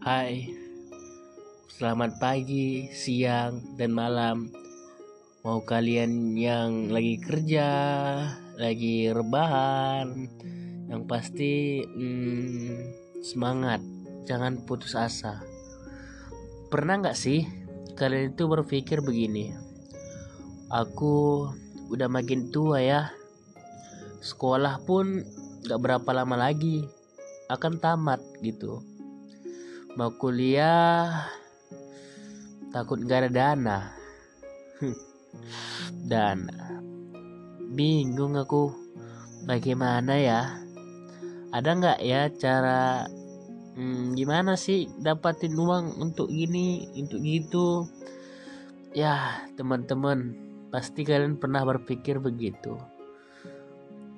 Hai, selamat pagi, siang, dan malam. Mau kalian yang lagi kerja, lagi rebahan, yang pasti semangat, jangan putus asa. Pernah gak sih kalian itu berpikir begini, aku udah makin tua ya, sekolah pun gak berapa lama lagi akan tamat gitu. Mau kuliah takut gak ada dana dan bingung aku bagaimana ya, ada gak ya cara gimana sih dapatin uang untuk gini untuk gitu ya. Teman-teman, pasti kalian pernah berpikir begitu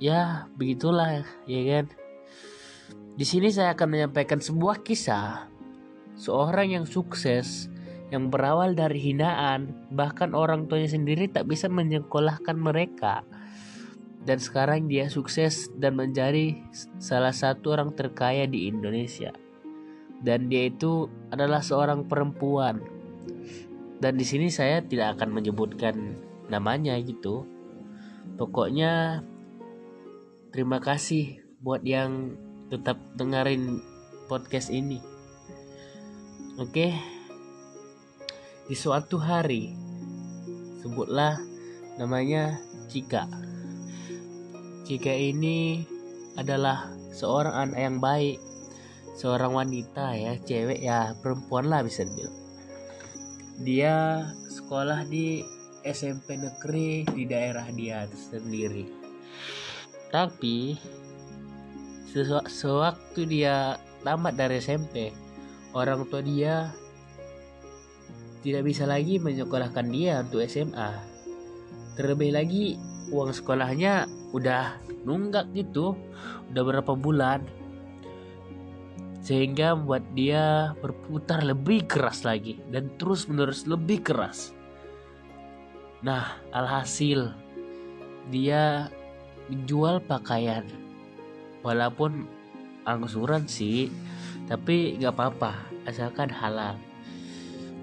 ya, begitulah ya kan. Di sini saya akan menyampaikan sebuah kisah seorang yang sukses, yang berawal dari hinaan, bahkan orang tuanya sendiri tak bisa menyekolahkan mereka. Dan sekarang dia sukses dan menjadi salah satu orang terkaya di Indonesia. Dan dia itu adalah seorang perempuan. Dan di sini saya tidak akan menyebutkan namanya gitu. Pokoknya terima kasih buat yang tetap dengerin podcast ini. Oke. Di suatu hari, sebutlah namanya Cika. Cika ini adalah seorang anak yang baik, seorang wanita ya, cewek ya, perempuan lah bisa dibilang. Dia sekolah di SMP negeri di daerah dia sendiri. Tapi sewaktu dia tamat dari SMP, orang tua dia tidak bisa lagi menyekolahkan dia untuk SMA. Terlebih lagi uang sekolahnya udah nunggak gitu, udah berapa bulan, sehingga membuat dia berputar lebih keras lagi dan terus menerus lebih keras. Nah, alhasil dia menjual pakaian, walaupun angsuran sih, tapi gak apa-apa asalkan halal.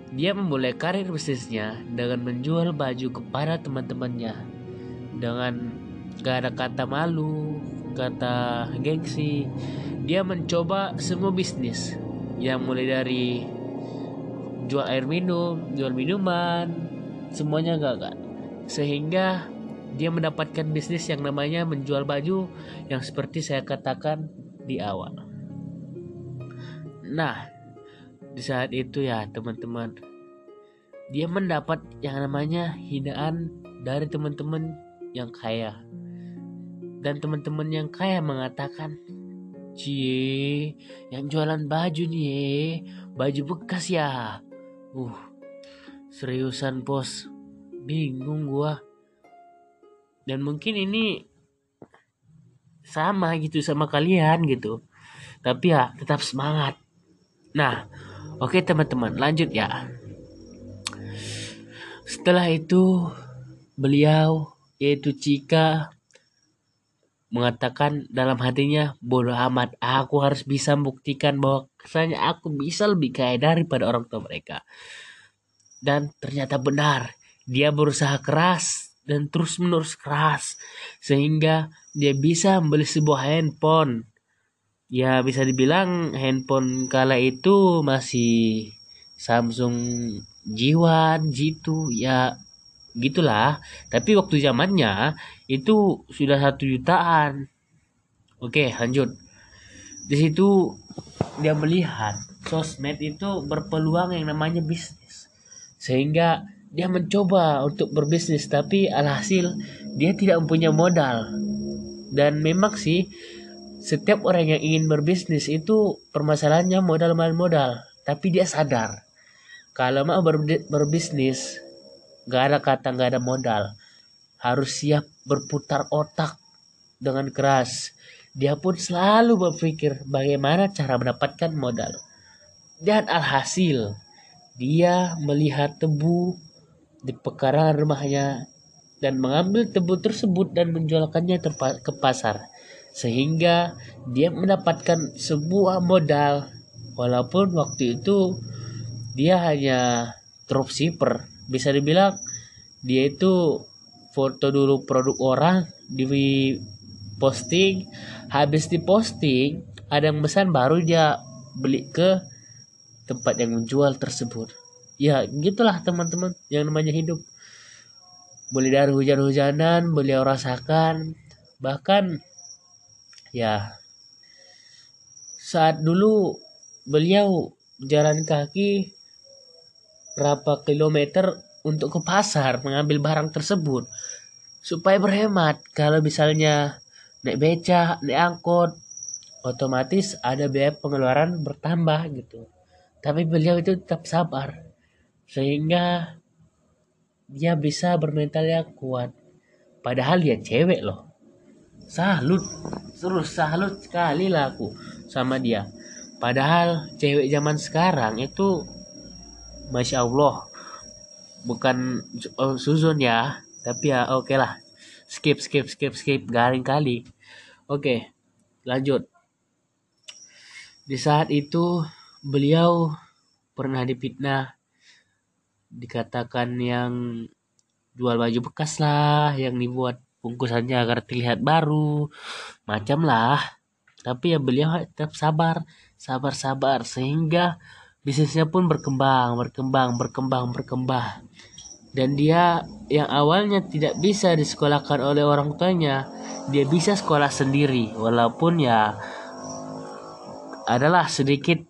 Dia memulai karir bisnisnya dengan menjual baju kepada teman-temannya dengan gak ada kata malu, kata gengsi. Dia mencoba semua bisnis, yang mulai dari jual air minum, jual minuman, semuanya gagal. Sehingga dia mendapatkan bisnis yang namanya menjual baju, yang seperti saya katakan di awal. Nah, di saat itu ya teman-teman, dia mendapat yang namanya hinaan dari teman-teman yang kaya. Dan teman-teman yang kaya mengatakan, "Cie, yang jualan baju nih, baju bekas ya. Seriusan bos, bingung gua." Dan mungkin ini sama gitu sama kalian gitu. Tapi ya tetap semangat. Nah, oke teman-teman, lanjut ya. Setelah itu beliau yaitu Cika mengatakan dalam hatinya, bodoh amat, aku harus bisa membuktikan bahwa kesannya aku bisa lebih kaya daripada orang tua mereka. Dan ternyata benar, dia berusaha keras dan terus menerus keras sehingga dia bisa membeli sebuah handphone. Ya bisa dibilang handphone kala itu masih Samsung J1, J2 ya gitulah. Tapi waktu zamannya itu sudah 1 jutaan. Oke, lanjut. Di situ dia melihat sosmed itu berpeluang yang namanya bisnis. Sehingga dia mencoba untuk berbisnis, tapi alhasil dia tidak mempunyai modal. Dan memang sih setiap orang yang ingin berbisnis itu permasalahannya modal. Tapi dia sadar kalau mau berbisnis gak ada kata gak ada modal. Harus siap berputar otak dengan keras. Dia pun selalu berpikir bagaimana cara mendapatkan modal. Dan alhasil dia melihat tebu di pekarangan rumahnya dan mengambil tebu tersebut dan menjualkannya ke pasar. Sehingga dia mendapatkan sebuah modal walaupun waktu itu dia hanya dropshipper. Bisa dibilang dia itu foto dulu produk orang, di posting, habis diposting ada yang pesan baru dia beli ke tempat yang menjual tersebut. Ya gitulah teman-teman yang namanya hidup. Beli dari hujan-hujanan, beliau rasakan. Bahkan ya saat dulu beliau jalan kaki berapa kilometer untuk ke pasar mengambil barang tersebut supaya berhemat. Kalau misalnya naik becak, naik angkot, otomatis ada biaya pengeluaran bertambah gitu. Tapi beliau itu tetap sabar sehingga dia bisa bermental yang kuat. Padahal dia cewek loh. Salut, terus salut sekali lah aku sama dia. Padahal cewek zaman sekarang itu Masya Allah, bukan suzon ya, tapi ya oke lah, skip garing kali. Oke, lanjut. Di saat itu beliau pernah difitnah, dikatakan yang jual baju bekas lah, yang dibuat bungkusannya agar terlihat baru, macam lah. Tapi ya beliau tetap sabar sehingga bisnisnya pun berkembang. Dan dia yang awalnya tidak bisa disekolahkan oleh orang tuanya, dia bisa sekolah sendiri, walaupun ya adalah sedikit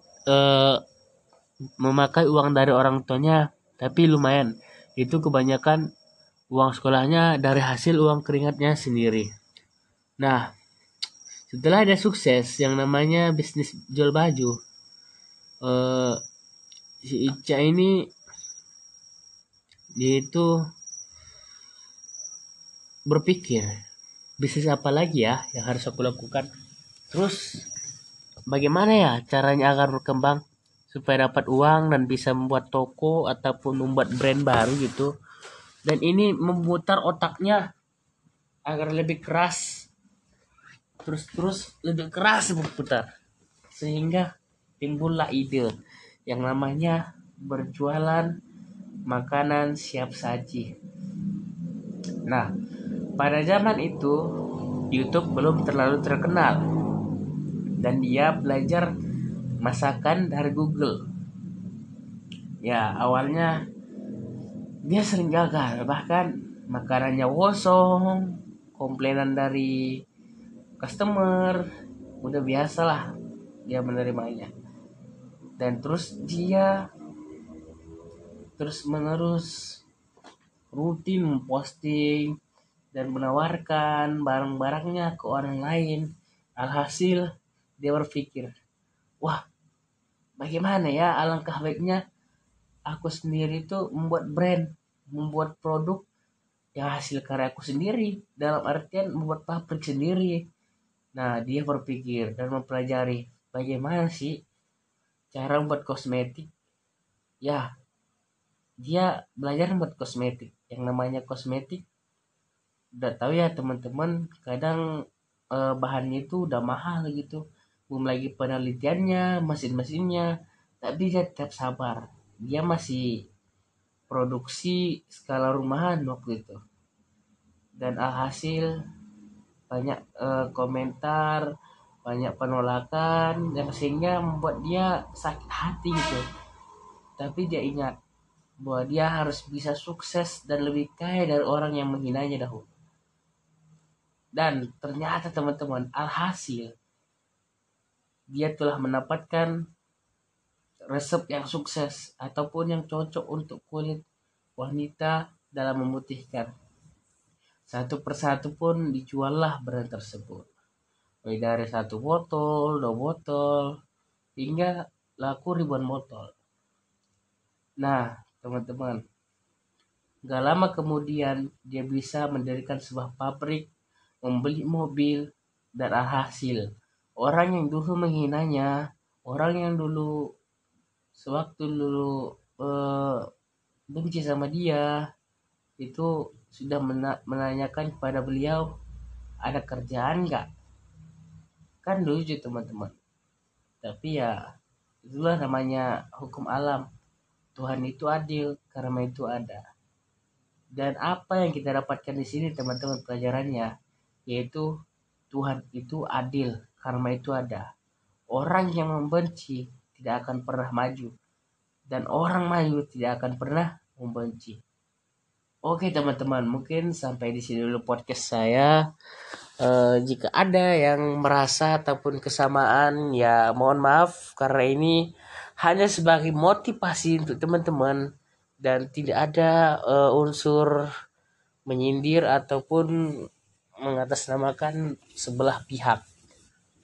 memakai uang dari orang tuanya, tapi lumayan. Itu kebanyakan uang sekolahnya dari hasil uang keringatnya sendiri. Nah, setelah ada sukses yang namanya bisnis jual baju, si Ica ini dia itu berpikir, bisnis apa lagi ya yang harus aku lakukan? Terus bagaimana ya caranya agar berkembang supaya dapat uang dan bisa membuat toko ataupun membuat brand baru gitu. Dan ini memutar otaknya agar lebih keras, terus lebih keras berputar, sehingga timbullah ide yang namanya berjualan makanan siap saji. Nah, pada zaman itu YouTube belum terlalu terkenal dan dia belajar masakan dari Google. Ya awalnya dia sering gagal, bahkan makanannya kosong, komplainan dari customer, udah biasalah dia menerimanya. Dan terus dia terus menerus rutin memposting dan menawarkan barang-barangnya ke orang lain. Alhasil dia berpikir, wah bagaimana ya, alangkah baiknya aku sendiri itu membuat brand, membuat produk yang hasil karya aku sendiri, dalam artian membuat pabrik sendiri. Nah, dia berpikir dan mempelajari bagaimana sih cara membuat kosmetik. Ya, dia belajar membuat kosmetik. Yang namanya kosmetik, udah tahu ya teman-teman, kadang bahannya itu udah mahal gitu. Belum lagi penelitiannya, mesin-mesinnya. Tapi dia tetap sabar. Dia masih produksi skala rumahan waktu itu. Dan alhasil banyak komentar, banyak penolakan, yang sehingga membuat dia sakit hati gitu. Tapi dia ingat bahwa dia harus bisa sukses dan lebih kaya dari orang yang menghinanya dahulu. Dan ternyata teman-teman, alhasil dia telah mendapatkan resep yang sukses ataupun yang cocok untuk kulit wanita dalam memutihkan. Satu persatu pun dijuallah brand tersebut, dari 1 botol, 2 botol, hingga laku ribuan botol. Nah teman-teman, gak lama kemudian dia bisa mendirikan sebuah pabrik, membeli mobil, dan alhasil orang yang dulu menghinanya, orang yang dulu sewaktu dulu benci sama dia, itu sudah menanyakan kepada beliau, ada kerjaan nggak? Kan lucu teman-teman. Tapi ya Itulah namanya hukum alam. Tuhan itu adil karena itu ada. Dan apa yang kita dapatkan di sini teman-teman pelajarannya, yaitu Tuhan itu adil karena itu ada. Orang yang membenci tidak akan pernah maju, dan orang maju tidak akan pernah membenci. Oke teman-teman, mungkin sampai di sini dulu podcast saya. Jika ada yang merasa ataupun kesamaan, ya mohon maaf karena ini hanya sebagai motivasi untuk teman-teman dan tidak ada unsur menyindir ataupun mengatasnamakan sebelah pihak.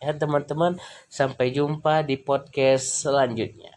Ya teman-teman, sampai jumpa di podcast selanjutnya.